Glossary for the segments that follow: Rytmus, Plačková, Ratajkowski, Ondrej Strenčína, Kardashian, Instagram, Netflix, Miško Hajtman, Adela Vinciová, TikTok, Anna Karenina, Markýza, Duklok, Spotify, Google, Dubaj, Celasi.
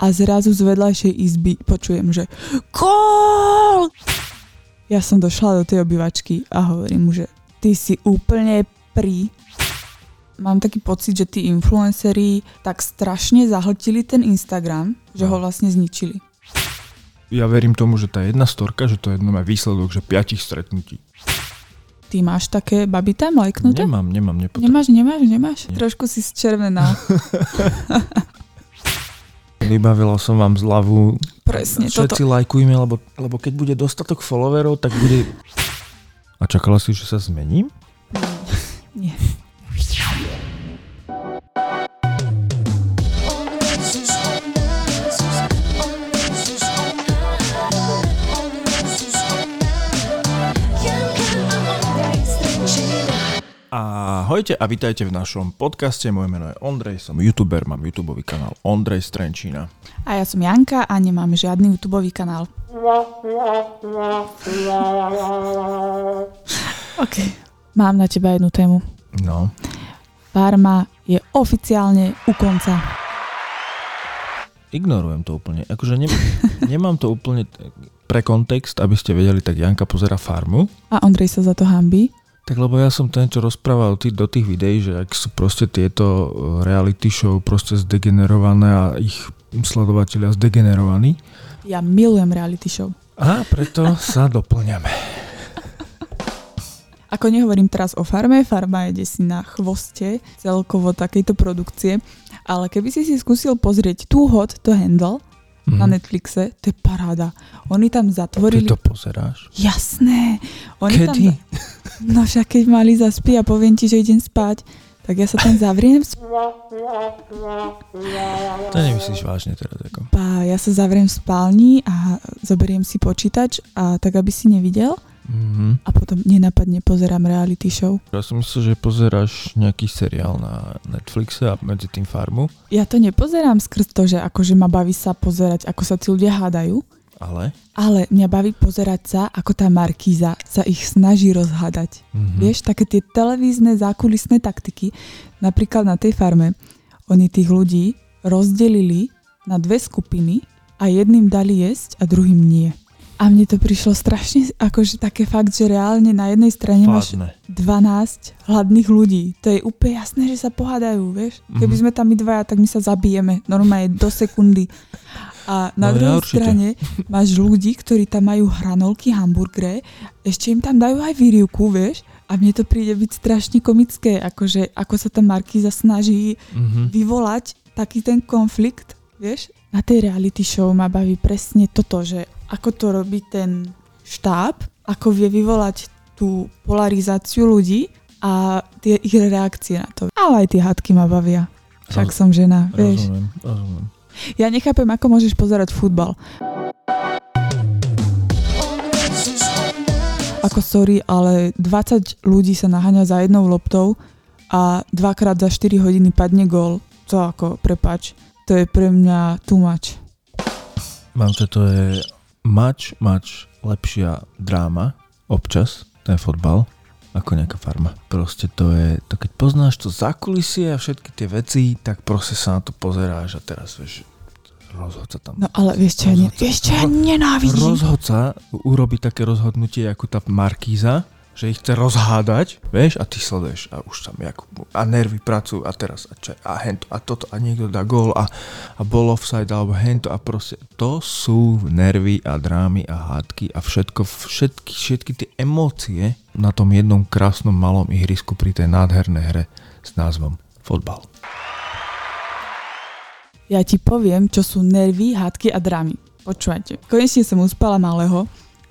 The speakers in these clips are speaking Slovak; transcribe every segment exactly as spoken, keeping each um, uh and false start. a zrazu z vedľajšej izby počujem, že gól! Ja som došla do tej obývačky a hovorím mu, že ty si úplne pri... Mám taký pocit, že tí influenceri tak strašne zahltili ten Instagram, že ho vlastne zničili. Ja verím tomu, že tá jedna storka, že to je jedno výsledok, že piatich stretnutí. Ty máš také baby tam lajknuté? Nemám, nemám, nepotrebujem. Nemáš, nemáš, nemáš? Nie. Trošku si zčervená. Vybavila som vám zľavu. Presne, všetci toto. Všetci lajkujme, lebo, lebo keď bude dostatok followerov, tak bude... A čakala si, že sa zmením? Nie. Ahojte a vítajte v našom podcaste. Moje meno je Ondrej, som youtuber, mám youtubeový kanál Ondrej Strenčína. A ja som Janka a nemám žiadny youtubeový kanál. OK. Mám na teba jednu tému. No. Farma je oficiálne u konca. Ignorujem to úplne. Akože nem, nemám to úplne pre kontext, aby ste vedeli, tak Janka pozerá Farmu. A Ondrej sa za to hanbí. Tak lebo ja som ten, čo rozprával tý, do tých videí, že ak sú proste tieto reality show proste zdegenerované a ich sledovateľia zdegenerovaní. Ja milujem reality show. A preto sa doplňame. Ako nehovorím teraz o farme, farma je desi na chvoste celkovo takejto produkcie, ale keby si si skúsil pozrieť Too Hot to Handle mm. na Netflixe, to je paráda. Oni tam zatvorili... Ty to pozeráš? Jasné. Oni Kedy? Tam... No však keď mali zaspí a poviem ti, že idem spať, tak ja sa tam zavriem. Sp- to nemyslíš vážne teraz. Ako. Pá, ja sa zavriem v spálni a zoberiem si počítač, a tak aby si nevidel. Mm-hmm. A potom nenápadne pozerám reality show. Ja som myslel, že pozeráš nejaký seriál na Netflixe a medzi tým Farmu. Ja to nepozerám skrz to, že akože ma baví sa pozerať, ako sa tí ľudia hádajú. Ale? Ale mňa baví pozerať sa, ako tá Markýza sa ich snaží rozhádať. Mm-hmm. Vieš, také tie televízne zákulisné taktiky. Napríklad na tej farme oni tých ľudí rozdelili na dve skupiny a jedným dali jesť a druhým nie. A mne to prišlo strašne, akože také fakt, že reálne na jednej strane Fádne. máš dvanásť hladných ľudí. To je úplne jasné, že sa pohádajú, vieš. Mm-hmm. Keby sme tam my dvaja, tak my sa zabijeme. Normálne do sekundy. A na no, druhej ja strane máš ľudí, ktorí tam majú hranolky, hamburgere, ešte im tam dajú aj výrivku, vieš? A mne to príde byť strašne komické, akože ako sa tá Markýza snaží mm-hmm. vyvolať taký ten konflikt, vieš? Na tej reality show ma baví presne toto, že ako to robí ten štáb, ako vie vyvolať tú polarizáciu ľudí a tie ich reakcie na to. Ale aj tie hádky ma bavia. Však som žena, vieš? Rozumiem, rozumiem. Ja nechápem, ako môžeš pozerať futbal. Ako sorry, ale dvadsať ľudí sa naháňa za jednou loptou a dvakrát za štyri hodiny padne gól. To ako, prepáč, to je pre mňa too much. Mámte, to je much, much lepšia dráma, občas, ten futbal, ako nejaká farma. Proste to je, to keď poznáš to zákulisie a všetky tie veci, tak proste sa na to pozeráš a teraz vieš, rozhodca tam. No ale vieš čo, rozhodca, vieš čo, nenávidím. Rozhodca urobí také rozhodnutie ako tá Markýza, že ich chce rozhádať, vieš, a ty sleduješ a už tam jak, a nervy pracujú a teraz a čo, a hento a toto a niekto dá gól a, a bol offside alebo hento a proste to sú nervy a drámy a hádky a všetko, všetky, všetky tie emócie na tom jednom krásnom malom ihrisku pri tej nádhernej hre s názvom fotbal. Ja ti poviem, čo sú nervy, hádky a drámy. Počúvajte. Konečne som uspala malého,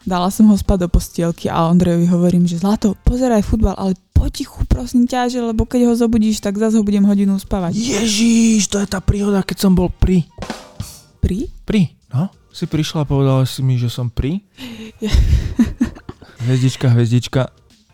dala som ho spať do postielky a Ondrejovi hovorím, že Zlato, pozeraj futbal, ale potichu prosím ťa, že lebo keď ho zobudíš, tak zase ho budem hodinu spávať. Ježiš, to je tá príhoda, keď som bol pri. Pri? Pri, no. Si prišla a povedala si mi, že som pri. Ja... Hviezdička, hviezdička,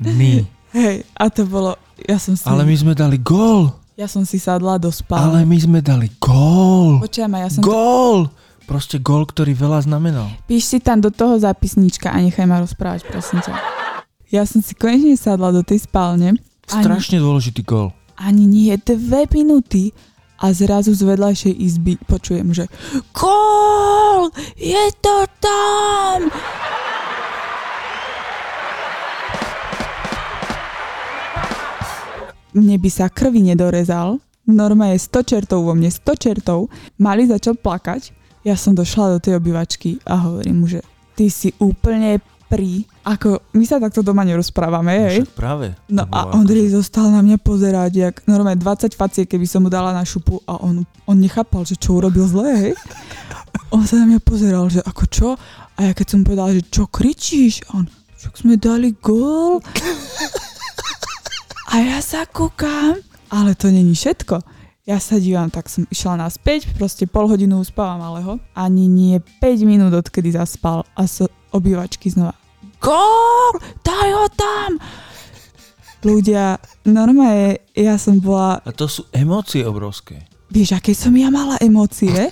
my. Hej, a to bolo, ja som si... Ale my sme dali gól. Ja som si sadla do spálne. Ale my sme dali gól. Počujem, ja som... Gól! To... Proste gól, ktorý veľa znamenal. Píš si tam do toho zápisníčka a nechaj ma rozprávať, prosím ťa. Ja som si konečne sadla do tej spálne. Strašne ani, dôležitý gól. Ani nie, dve minúty a a zrazu z vedľajšej izby počujem, že gól! Je to tam! Mne by sa krvi nedorezal. Normálne sto čertov vo mne, sto čertov. Mali začal plakať. Ja som došla do tej obývačky a hovorím mu, že ty si úplne pri... Ako, my sa takto doma nerozprávame, hej? Však práve. No a Ondrej ako... zostal na mňa pozerať, jak normálne dvadsať faciek, keby som mu dala na šupu a on, on nechápal, že čo urobil zle, hej? On sa na mňa pozeral, že ako čo? A ja keď som povedala, že čo kričíš? A on, však sme dali gól. A ja sa kúkam. Ale to není všetko. Ja sa dívam, tak som išla naspäť, proste pol hodinu uspávam malého. Ani nie päť minút, odkedy zaspal. A z obývačky znova. Gól! Daj ho tam! Ľudia, normálne, ja som bola... A to sú emócie obrovské. Vieš, aké som ja mala emócie?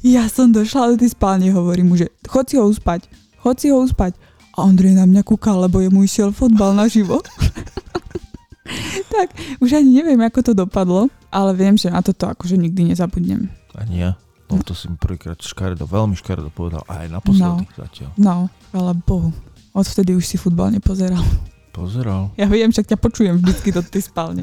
Ja som došla do tej spálne, hovorím mu, že chod si ho uspať, chod si ho uspať. A Ondrej na mňa kúkal, lebo jemu išiel fotbal naživo. Tak, už ani neviem, ako to dopadlo, ale viem, že na toto akože nikdy nezabudnem. Ani ja. No to si mi prvýkrát škaredo, veľmi škaredo povedal, aj naposledy no, zatiaľ. No, ale bohu. Odvtedy už si futbal nepozeral. Pozeral. Ja viem, však ťa počujem vždycky do tej spálne.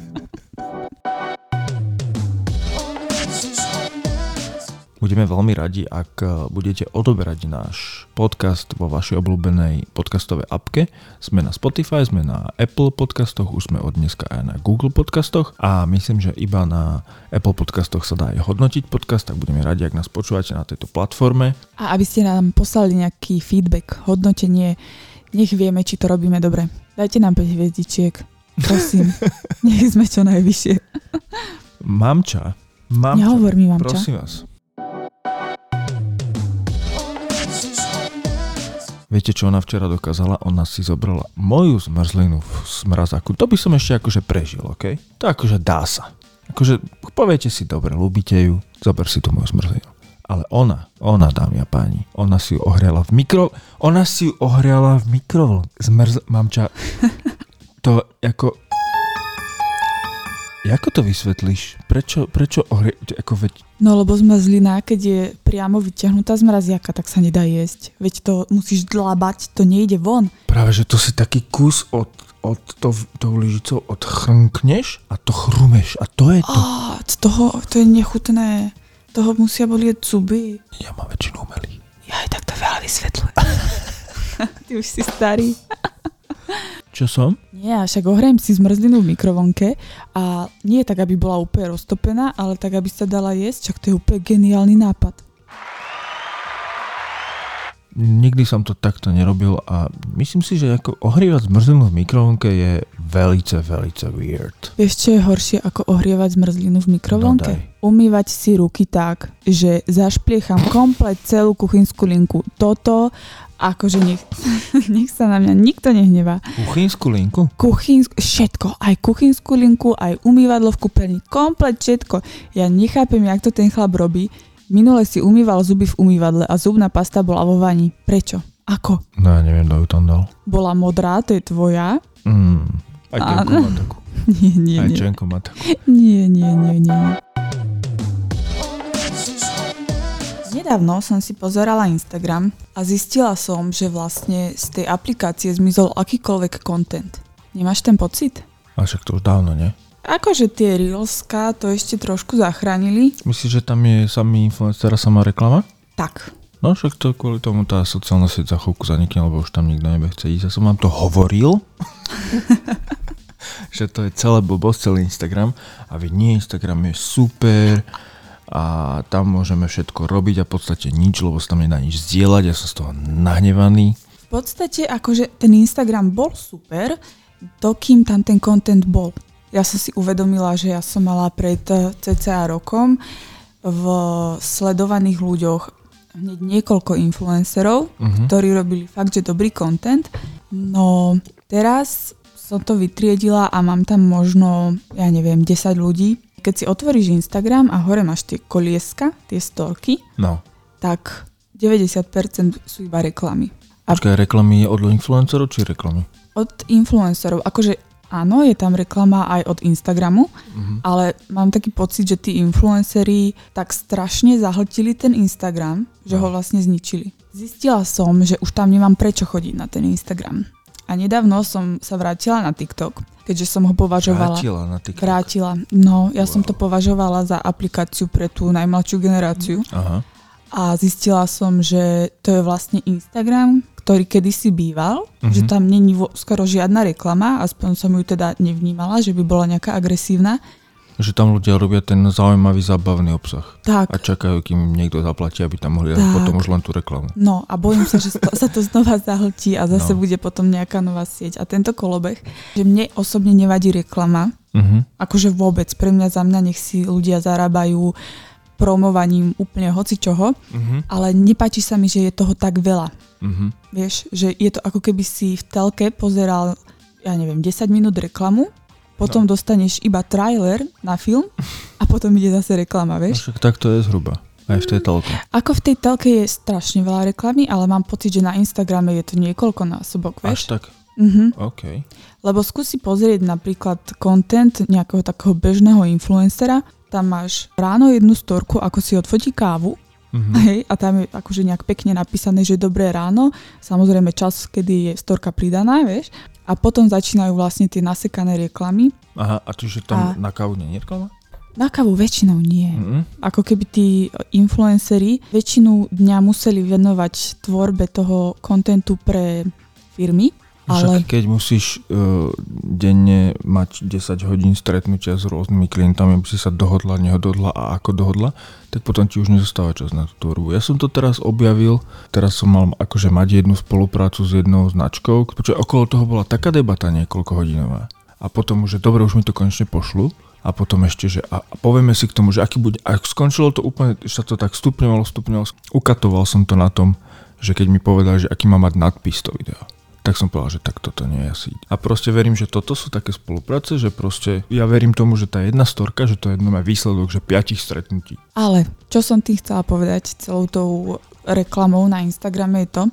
Budeme veľmi radi, ak budete odoberať náš podcast vo vašej obľúbenej podcastovej appke. Sme na Spotify, sme na Apple podcastoch, už sme od dneska aj na Google podcastoch a myslím, že iba na Apple podcastoch sa dá aj hodnotiť podcast, tak budeme radi, ak nás počúvate na tejto platforme. A aby ste nám poslali nejaký feedback, hodnotenie, nech vieme, či to robíme dobre. Dajte nám päť hviezdičiek, prosím. Nech sme čo najvyššie. Mamča. Mamča. Nehovor mi mamča. Prosím vás. Viete, čo ona včera dokázala? Ona si zobrala moju zmrzlinu v smrazaku. To by som ešte akože prežil, okej? Okay? To akože dá sa. Akože poviete si, dobre, ľúbite ju, zober si tú moju zmrzlinu. Ale ona, ona, dámy a páni, ona si ju ohriala v mikro... Ona si ju ohriala v mikrovln... Zmrz... Mamča... To ako... Ako to vysvetlíš? Prečo, prečo ohrie... Ako veď... No lebo zmrzlina, keď je priamo vyťahnutá z mraziaka, tak sa nedá jesť. Veď to musíš dlabať, to nejde von. Práve, že to si taký kus od, od to, tou lyžicou odchrnkneš a to chrumeš a to je to. Á, toho, to je nechutné. Toho musia bolieť zuby. Ja mám väčšinu umelý. Ja aj takto veľa vysvetľujem. Ty už si starý. Čo som? Nie, však ohrejem si zmrzlinu v mikrovlnke a nie tak, aby bola úplne roztopená, ale tak, aby sa dala jesť, čak to je úplne geniálny nápad. Nikdy som to takto nerobil a myslím si, že ako ohrievať zmrzlinu v mikrovlnke je velice, velice weird. Vieš, čo je horšie ako ohrievať zmrzlinu v mikrovlnke? No, umývať si ruky tak, že zašpliecham komplet celú kuchynskú linku. Toto... Akože nech, nech sa na mňa nikto nehnevá. Kuchynskú linku? Kuchynskú, všetko. Aj kuchynskú linku, aj umývadlo v kúpeľni. Komplet všetko. Ja nechápem, jak to ten chlap robí. Minule si umýval zuby v umývadle a zubná pasta bola vo vani. Prečo? Ako? No ja neviem, kto ju tam dal. Bola modrá, to je tvoja. Mm, aj Čenko má takú. Nie, nie, aj nie. Aj Čenko má takú. Nie, nie, nie, nie. Nedávno som si pozerala Instagram a zistila som, že vlastne z tej aplikácie zmizol akýkoľvek content. Nemáš ten pocit? A však to už dávno, nie? Akože tie Reelska to ešte trošku zachránili. Myslíš, že tam je samý influencer a samá reklama? Tak. No však to kvôli tomu tá sociálna sieť za chvíľku zanikne, lebo už tam nikto nechce ísť. Ja som vám to hovoril, že to je celé blbosť, celý Instagram. A vy nie, Instagram je super... a tam môžeme všetko robiť a v podstate nič, lebo sa tam nedá nič zdieľať, ja som z toho nahnevaný. V podstate akože ten Instagram bol super, dokým tam ten content bol. Ja som si uvedomila, že ja som mala pred cca rokom v sledovaných ľuďoch hneď niekoľko influencerov, uh-huh. ktorí robili fakt, že dobrý content, no teraz som to vytriedila a mám tam možno, ja neviem, desať ľudí. Keď si otvoríš Instagram a hore máš tie kolieska, tie storky, no. tak deväťdesiat percent sú iba reklamy. A... Počkaj, reklamy od influencerov či reklamy? Od influencerov. Akože áno, je tam reklama aj od Instagramu, mm-hmm. ale mám taký pocit, že tí influenceri tak strašne zahltili ten Instagram, že no. ho vlastne zničili. Zistila som, že už tam nemám prečo chodiť na ten Instagram. A nedávno som sa vrátila na TikTok, keďže som ho považovala... Vrátila na TikTok? Vrátila. No, ja wow. som to považovala za aplikáciu pre tú najmladšiu generáciu. Aha. A zistila som, že to je vlastne Instagram, ktorý kedysi býval, uh-huh. že tam není skoro žiadna reklama, aspoň som ju teda nevnímala, že by bola nejaká agresívna. Že tam ľudia robia ten zaujímavý, zábavný obsah. Tak. A čakajú, kým niekto zaplatí, aby tam mohli dať potom už len tú reklamu. No a bojím sa, že sa to znova zahltí a zase no. bude potom nejaká nová sieť. A tento kolobeh, že mne osobne nevadí reklama, uh-huh. akože vôbec, pre mňa, za mňa nech si ľudia zarábajú promovaním úplne hocičoho, uh-huh. ale nepáči sa mi, že je toho tak veľa. Uh-huh. Vieš, že je to ako keby si v telke pozeral, ja neviem, desať minút reklamu, potom no. dostaneš iba trailer na film a potom ide zase reklama, vieš? No, tak to je zhruba, aj v tej telke. Ako v tej telke je strašne veľa reklamy, ale mám pocit, že na Instagrame je to niekoľko násobok, vieš? Až tak? Mhm. Okay. Lebo skúsi pozrieť napríklad content nejakého takého bežného influencera. Tam máš ráno jednu storku, ako si odfotí kávu, uh-huh. hej, a tam je akože nejak pekne napísané, že dobré ráno, samozrejme čas, kedy je storka pridaná, vieš, a potom začínajú vlastne tie nasekané reklamy. Aha, a to, že tam a... na kávu nie je reklama? Na kávu väčšinou nie. Uh-huh. Ako keby tí influenceri väčšinu dňa museli venovať tvorbe toho kontentu pre firmy. Ale... Však keď musíš uh, denne mať desať hodín stretnutia s rôznymi klientami, aby si sa dohodla, nehododla a ako dohodla, tak potom ti už nezostáva čas na tú tvorbu. Ja som to teraz objavil, teraz som mal akože mať jednu spoluprácu s jednou značkou, pretože okolo toho bola taká debata niekoľko hodinová. A potom už, že dobre, už mi to konečne pošlu. A potom ešte, že a, a povieme si k tomu, že aký bude, a skončilo to úplne, sa to tak stupňovalo, stupňovalo. Ukatoval som to na tom, že keď mi povedali, že aký má mať nadpis to video. Tak som povedal, že tak toto nie je asi. A proste verím, že toto sú také spolupráce, že proste ja verím tomu, že tá jedna storka, že to je jedno má výsledok, že piatich stretnutí. Ale čo som ti chcela povedať celou tou reklamou na Instagrame je to,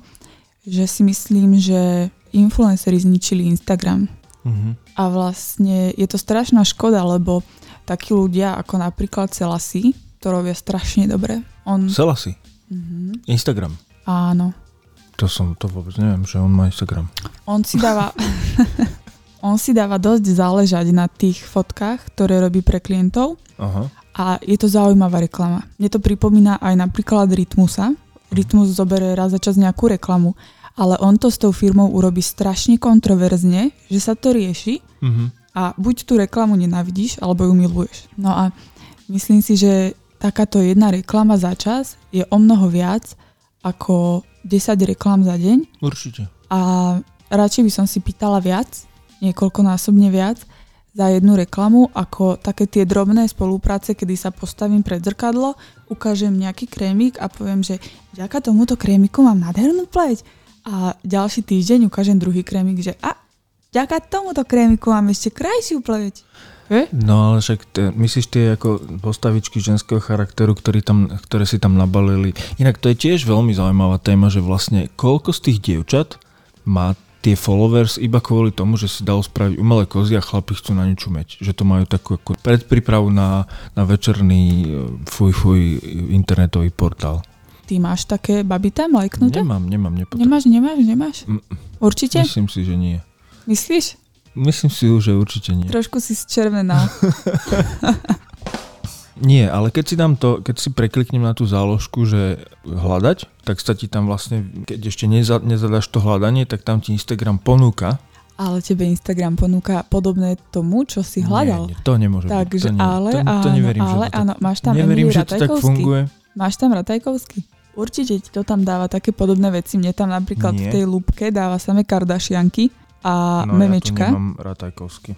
že si myslím, že influenceri zničili Instagram. Uh-huh. A vlastne je to strašná škoda, lebo takí ľudia ako napríklad Celasi, to robia strašne dobre. On... Celasi? Uh-huh. Instagram? Áno. To som to vôbec neviem, že on má Instagram. On si dáva, on si dáva dosť záležať na tých fotkách, ktoré robí pre klientov. Aha. A je to zaujímavá reklama. Mne to pripomína aj napríklad Rytmusa. Rytmus zoberie raz za čas nejakú reklamu, ale on to s tou firmou urobí strašne kontroverzne, že sa to rieši uh-huh. a buď tú reklamu nenávidíš, alebo ju miluješ. No a myslím si, že takáto jedna reklama za čas je o mnoho viac ako desať reklám za deň. Určite. A radšej by som si pýtala viac, niekoľkonásobne viac, za jednu reklamu, ako také tie drobné spolupráce, kedy sa postavím pred zrkadlo, ukážem nejaký krémik a poviem, že vďaka tomuto krémiku mám nádhernú pleť. A ďalší týždeň ukážem druhý krémik, že a vďaka tomuto krémiku mám ešte krajšiu pleť. No ale však t- myslíš tie ako postavičky ženského charakteru, ktorý tam, ktoré si tam nabalili. Inak to je tiež veľmi zaujímavá téma, že vlastne koľko z tých dievčat má tie followers iba kvôli tomu, že si dal spraviť umelé kozy a chlapi chcú na niečo meť. Že to majú takú ako predprípravu na, na večerný fuj fuj internetový portál. Ty máš také baby tam lajknuté? Nemám, nemám. Nepotrebujem. Nemáš, nemáš, nemáš? Mm. Určite? Myslím si, že nie. Myslíš? Myslím si, že určite nie. Trošku si zčervená. Nie, ale keď si dám to, keď si prekliknem na tú záložku, že hľadať, tak sa ti tam vlastne, keď ešte neza, nezadáš to hľadanie, tak tam ti Instagram ponúka. Ale tebe Instagram ponúka podobné tomu, čo si hľadal. Nie, nie to nemôže Takže, byť. To ale, nie, to, áno, to neverím, ale to, áno, máš tam neverím, že to tak funguje. Máš tam Ratajkowski. Určite ti to tam dáva také podobné veci. Mne tam napríklad nie. V tej lúbke dáva same Kardashianky. A no, memečka. No ja tu nemám Ratajkowski.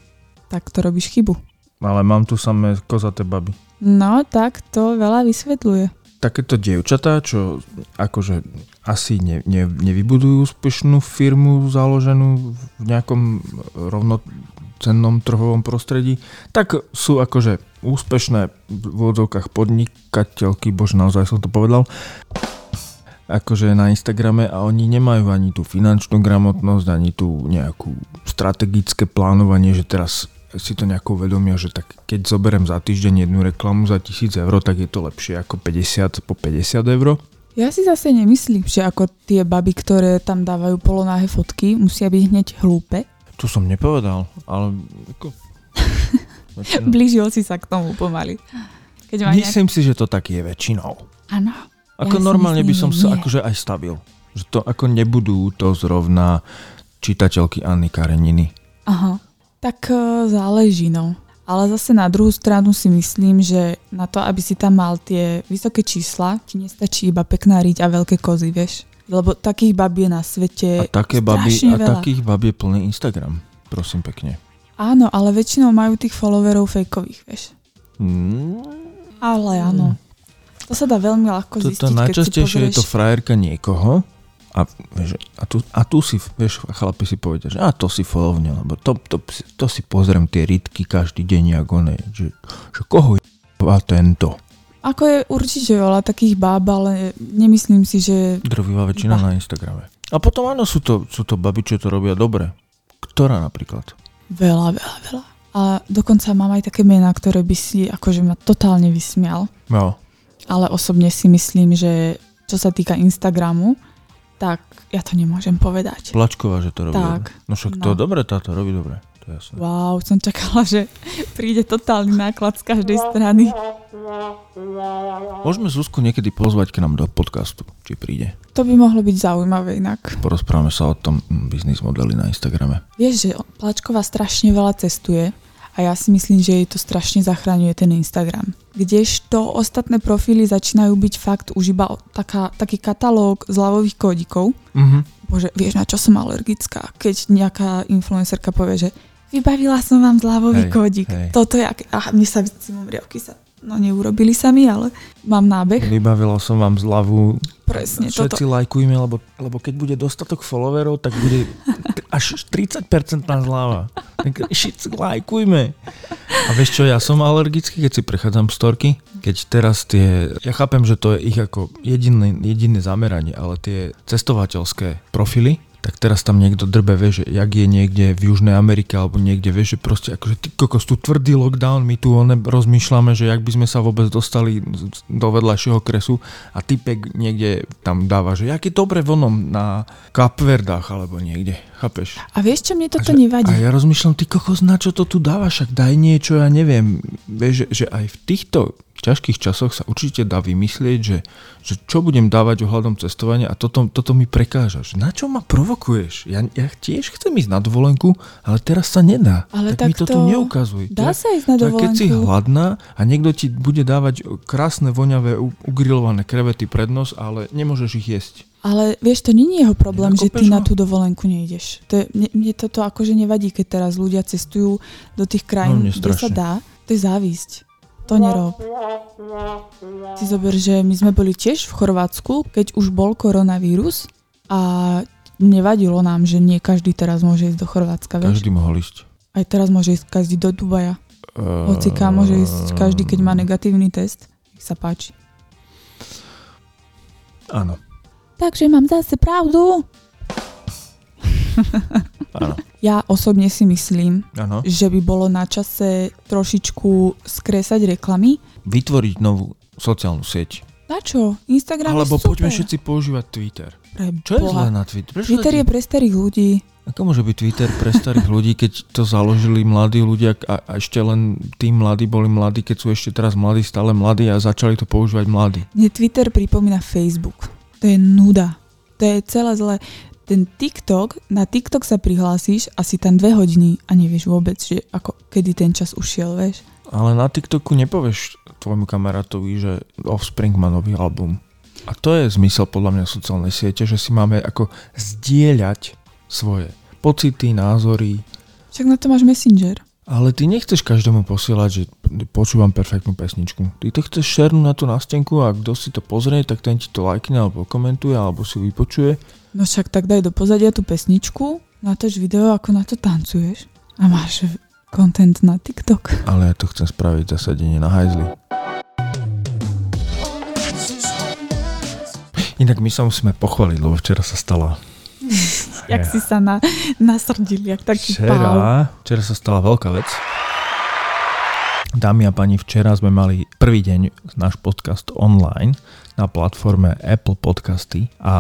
Tak to robíš chybu. Ale mám tu samé kozaté baby. No, tak to veľa vysvetľuje. Takéto dievčatá, čo akože asi ne, ne, nevybudujú úspešnú firmu založenú v nejakom rovnocennom trhovom prostredí, tak sú akože úspešné v úvodzovkách podnikateľky, bože, naozaj som to povedal. akože na Instagrame a oni nemajú ani tú finančnú gramotnosť, ani tú nejakú strategické plánovanie, že teraz si to nejako uvedomia, že tak keď zoberiem za týždeň jednu reklamu za tisíc eur, tak je to lepšie ako päťdesiat po päťdesiat eur. Ja si zase nemyslím, že ako tie baby, ktoré tam dávajú polonáhe fotky, musia byť hneď hlúpe. To som nepovedal, ale... Blížil si sa k tomu pomaly. Keď nejak... Myslím si, že to tak je väčšinou. Áno. Ako ja normálne myslím, by som sa nie. Akože aj stavil. Že to ako nebudú to zrovna čitateľky Anny Kareniny. Aha. Tak záleží, no. Ale zase na druhú stranu si myslím, že na to, aby si tam mal tie vysoké čísla, ti nestačí iba pekná riť a veľké kozy, vieš. Lebo takých babie na svete a také babi, strašne veľa. A takých babie plný Instagram, prosím pekne. Áno, ale väčšinou majú tých followerov fejkových, vieš. Mm. Ale áno. Mm. To sa dá veľmi ľahko Toto zistiť, keď si pozrieš. Najčastejšie je to frajerka niekoho, A, vieš, a, tu, a tu si, vieš, chlapi si povedia, že a to si folovne, lebo to, to, to si pozriem tie rytky každý deň, jak one, že, že koho je tento. Ako je určite veľa takých báb, ale nemyslím si, že... Drvivá väčšina na Instagrame. A potom áno, sú to, sú to babi, čo to robia dobre. Ktorá napríklad? Veľa, veľa, veľa. A dokonca mám aj také mená, ktoré by si akože ma totálne vysmial. No. Ale osobne si myslím, že čo sa týka Instagramu, tak ja to nemôžem povedať. Plačková, že to robí tak, dobre. No však no. To dobre, táto robí dobre. To je jasné. Wow, som čakala, že príde totálny náklad z každej strany. Môžeme Zuzku niekedy pozvať k nám do podcastu, či príde. To by mohlo byť zaujímavé inak. Porozprávame sa o tom biznis modeli na Instagrame. Vieš, že Plačková strašne veľa cestuje a ja si myslím, že jej to strašne zachraňuje ten Instagram. Kdežto ostatné profily začínajú byť fakt už iba taká, taký katalóg zľavových kódikov. Mm-hmm. Bože, vieš, na čo som alergická? Keď nejaká influencerka povie, že vybavila som vám zľavový hej, kódik. Hej. Toto je aké... Aha, my sa vycimom riavky sa... No neurobili sa mi, ale mám nábeh. Vybavila som vám zľavu. Presne, všetci toto. Lajkujme, lebo, lebo keď bude dostatok followerov, tak bude až tridsať percent zľava. Tak všetci lajkujme. A vieš čo, ja som alergický, keď si prechádzam storky. Keď teraz tie, ja chápem, že to je ich ako jediné, jediné zameranie, ale tie cestovateľské profily, tak teraz tam niekto drbe, vieš, že jak je niekde v Južnej Amerike alebo niekde, vieš, že proste akože ty kokos, tu tvrdý lockdown, my tu one rozmýšľame, že jak by sme sa vôbec dostali do vedľajšieho kresu a typek niekde tam dáva, že jak je dobre vonom na Kapverdách alebo niekde, chápeš? A vieš, čo mne toto a že, nevadí? A ja rozmýšľam, ty kokos, na čo to tu dávaš, však daj niečo, ja neviem, vieš, že, že aj v týchto ťažkých časoch sa určite dá vymyslieť, že, že čo budem dávať ohľadom cestovania a toto, toto mi prekážaš. Na čo ma provokuješ? Ja, ja tiež chcem ísť na dovolenku, ale teraz sa nedá. Ale tak, tak mi to tu neukazuj. Dá tak, sa ísť na dovolenku. Keď si hladná a niekto ti bude dávať krásne voňavé ugrilované krevety pred nos, ale nemôžeš ich jesť. Ale vieš, to nie je jeho problém, že ty ho? Na tú dovolenku nejdeš. To je, mne, mne toto akože nevadí, keď teraz ľudia cestujú do tých krajín, no, kde sa dá. To je závisť. To nerob. Si zober, že my sme boli tiež v Chorvátsku, keď už bol koronavírus a nevadilo nám, že nie každý teraz môže ísť do Chorvátska. Každý vieš? Mohol ísť. Aj teraz môže ísť každý do Dubaja. Uh, Hociká môže ísť každý, keď má negatívny test. Nech sa páči. Áno. Takže mám zase pravdu. Áno. Ja osobne si myslím, ano. Že by bolo na čase trošičku skresať reklamy. Vytvoriť novú sociálnu sieť. Na čo? Instagram alebo je super. Alebo poďme všetci používať Twitter. Pre čo boha. Je zle na Twitter? Prečo Twitter je pre starých ľudí. Ako môže byť Twitter pre starých ľudí, keď to založili mladí ľudia a ešte len tí mladí boli mladí, keď sú ešte teraz mladí, stále mladí a začali to používať mladí. Mne Twitter pripomína Facebook. To je nuda. To je celé zle. Ten TikTok, na TikTok sa prihlásíš asi tam dve hodiny a nevieš vôbec, že ako, kedy ten čas ušiel, vieš. Ale na TikToku nepovieš tvojmu kamarátovi, že Offspring má nový album. A to je zmysel podľa mňa sociálnej siete, že si máme ako zdieľať svoje pocity, názory. Však na to máš Messenger. Ale ty nechceš každému posielať, že počúvam perfektnú pesničku. Ty to chceš šernúť na tú nástenku a kto si to pozrie, tak ten ti to lajkne alebo komentuje alebo si vypočuje. No však tak daj do pozadia tú pesničku, natoč video, ako na to tancuješ a máš content na TikTok. Ale ja to chcem spraviť zasadenie na hajzli. Inak my som sme pochvaliť, lebo včera sa stala... Jak ja. Si sa na, nasrdili, jak taký včera, pál. Včera sa stala veľká vec. Dámy a páni, včera sme mali prvý deň náš podcast online na platforme Apple Podcasty a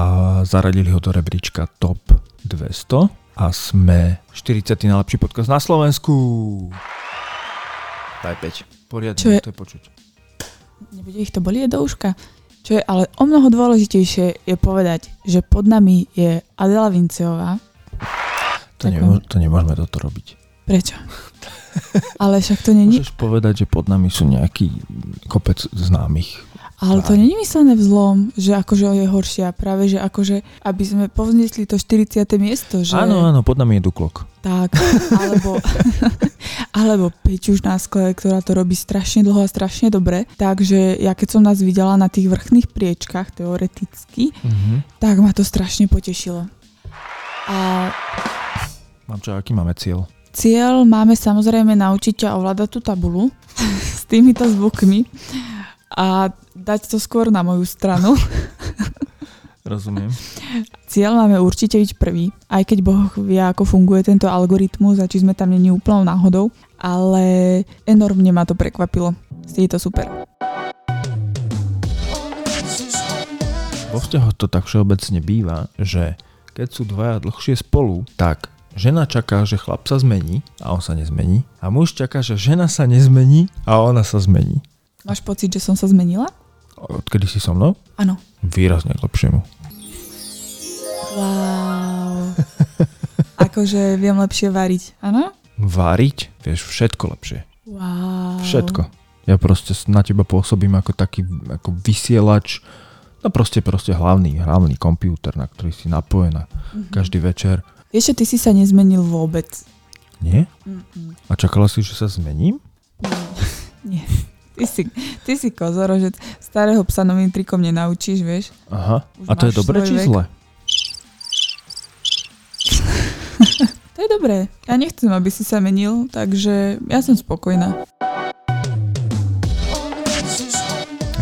zaradili ho do rebríčka Top dvesto a sme štyridsiaty najlepší podcast na Slovensku. Daj peč. Poriadne, je, to je počuť. Nebude ich to bolieť do uška? Čo je ale o mnoho dôležitejšie je povedať, že pod nami je Adela Vinciová. To, nemô- to nemôžeme toto robiť. Prečo? Ale však to není... Môžeš povedať, že pod nami sú nejaký kopec známych. Ale to není myslené v zlom, že akože je horšia. Práve, že akože, aby sme povznesli to štyridsiate miesto, že... Áno, áno, pod nami je Duklok. Tak, alebo, alebo Peťuš na skle, ktorá to robí strašne dlho a strašne dobre. Takže ja keď som nás videla na tých vrchných priečkách, teoreticky, mm-hmm. tak ma to strašne potešilo. A... Mám čo, aký máme cieľ? Cieľ máme samozrejme naučiť ťa ovládať tú tabulu s týmito zvukmi a dať to skôr na moju stranu. Rozumiem. Cieľ máme určite byť prvý, aj keď Boh vie, ako funguje tento algoritmus a či sme tam není úplnou náhodou, ale enormne ma to prekvapilo. Je to super. Vo vzťahoch to tak všeobecne býva, že keď sú dvaja dlhšie spolu, tak žena čaká, že chlap sa zmení a on sa nezmení. A muž čaká, že žena sa nezmení a ona sa zmení. Máš pocit, že som sa zmenila? Odkedy si so mnou? Áno. Výrazne k lepšiemu. Wow. Akože viem lepšie variť, áno? Variť? Vieš všetko lepšie. Wow. Všetko. Ja proste na teba pôsobím ako taký ako vysielač. No proste, proste hlavný, hlavný kompúter, na ktorý si napojená mm-hmm. každý večer. Ešte ty si sa nezmenil vôbec. Nie? Mm-mm. A čakala si, že sa zmením? Nie. Nie. Ty si, ty si kozorožec. Starého psa novým trikom nenaučíš, vieš? Aha. Už a to je dobré či zle? To je dobré. Ja nechcem, aby si sa menil, takže ja som spokojná.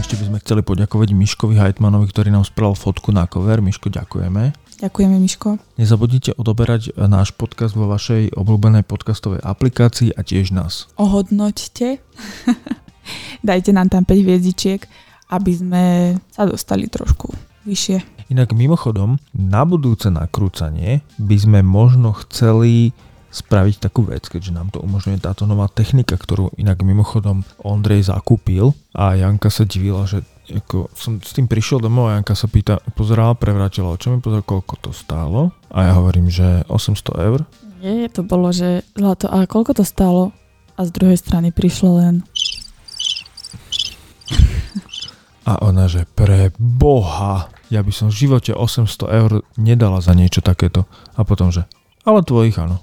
Ešte by sme chceli poďakovať Miškovi Hajtmanovi, ktorý nám spravil fotku na cover. Miško, ďakujeme. Ďakujeme, Miško. Nezabudnite odoberať náš podcast vo vašej obľúbenej podcastovej aplikácii a tiež nás. Ohodnoťte. Dajte nám tam päť hviezdičiek, aby sme sa dostali trošku vyššie. Inak mimochodom, na budúce nakrúcanie by sme možno chceli spraviť takú vec, keďže nám to umožňuje táto nová technika, ktorú inak mimochodom Ondrej zakúpil a Janka sa divila, že ako som s tým prišiel domov a Janka sa pýta, pozerala, prevrátila očami, pozerala, koľko to stálo a ja hovorím, že osemsto eur. Nie, to bolo, že zlato, a koľko to stálo? A z druhej strany prišlo len... A ona, že pre Boha, ja by som v živote osemsto eur nedala za niečo takéto. A potom, že ale tvojich áno.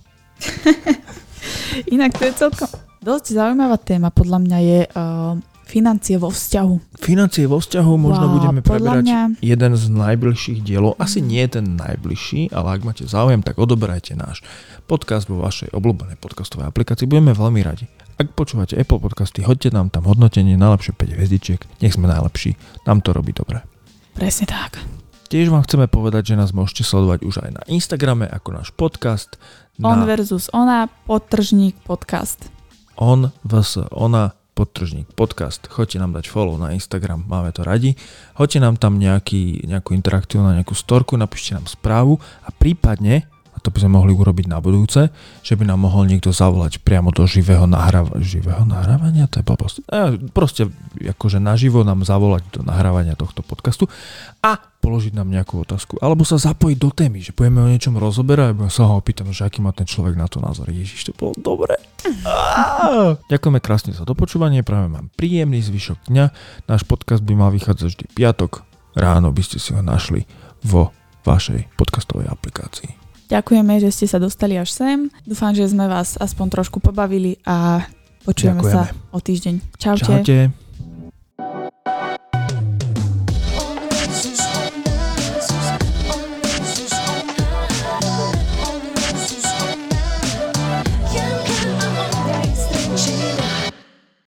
Inak to je celkom dosť zaujímavá téma, podľa mňa je uh, financie vo vzťahu. Financie vo vzťahu možno wow, budeme preberať mňa... jeden z najbližších dielov. Asi nie ten najbližší, ale ak máte záujem, tak odoberajte náš podcast vo vašej obľúbenej podcastovej aplikácii. Budeme veľmi radi. Ak počúvate Apple podcasty, hoďte nám tam hodnotenie, najlepšie päť hviezdičiek, nech sme najlepší, nám to robí dobre. Presne tak. Tiež vám chceme povedať, že nás môžete sledovať už aj na Instagrame, ako náš podcast. On na... versus ona, podtržník podcast. On versus ona, podtržník podcast. Choďte nám dať follow na Instagram, máme to radi. Hoďte nám tam nejaký, nejakú interakciu na nejakú storku, napíšte nám správu a prípadne... A to by sme mohli urobiť na budúce, že by nám mohol niekto zavolať priamo do živého nahrávania. Živého nahrávania? To je blbosť. E, proste akože naživo nám zavolať do nahrávania tohto podcastu a položiť nám nejakú otázku. Alebo sa zapojiť do témy, že budeme o niečom rozoberať a sa ho opýtam, že aký má ten človek na to názor. Ježiš, to bolo dobre. Á, ďakujeme krásne za dopočúvanie, práve mám príjemný zvyšok dňa. Náš podcast by mal vychádzať vždy piatok. Ráno by ste si ho našli vo vašej podcastovej aplikácii. Ďakujeme, že ste sa dostali až sem. Dúfam, že sme vás aspoň trošku pobavili a počujeme Ďakujeme. sa o týždeň. Čaute. Čaute.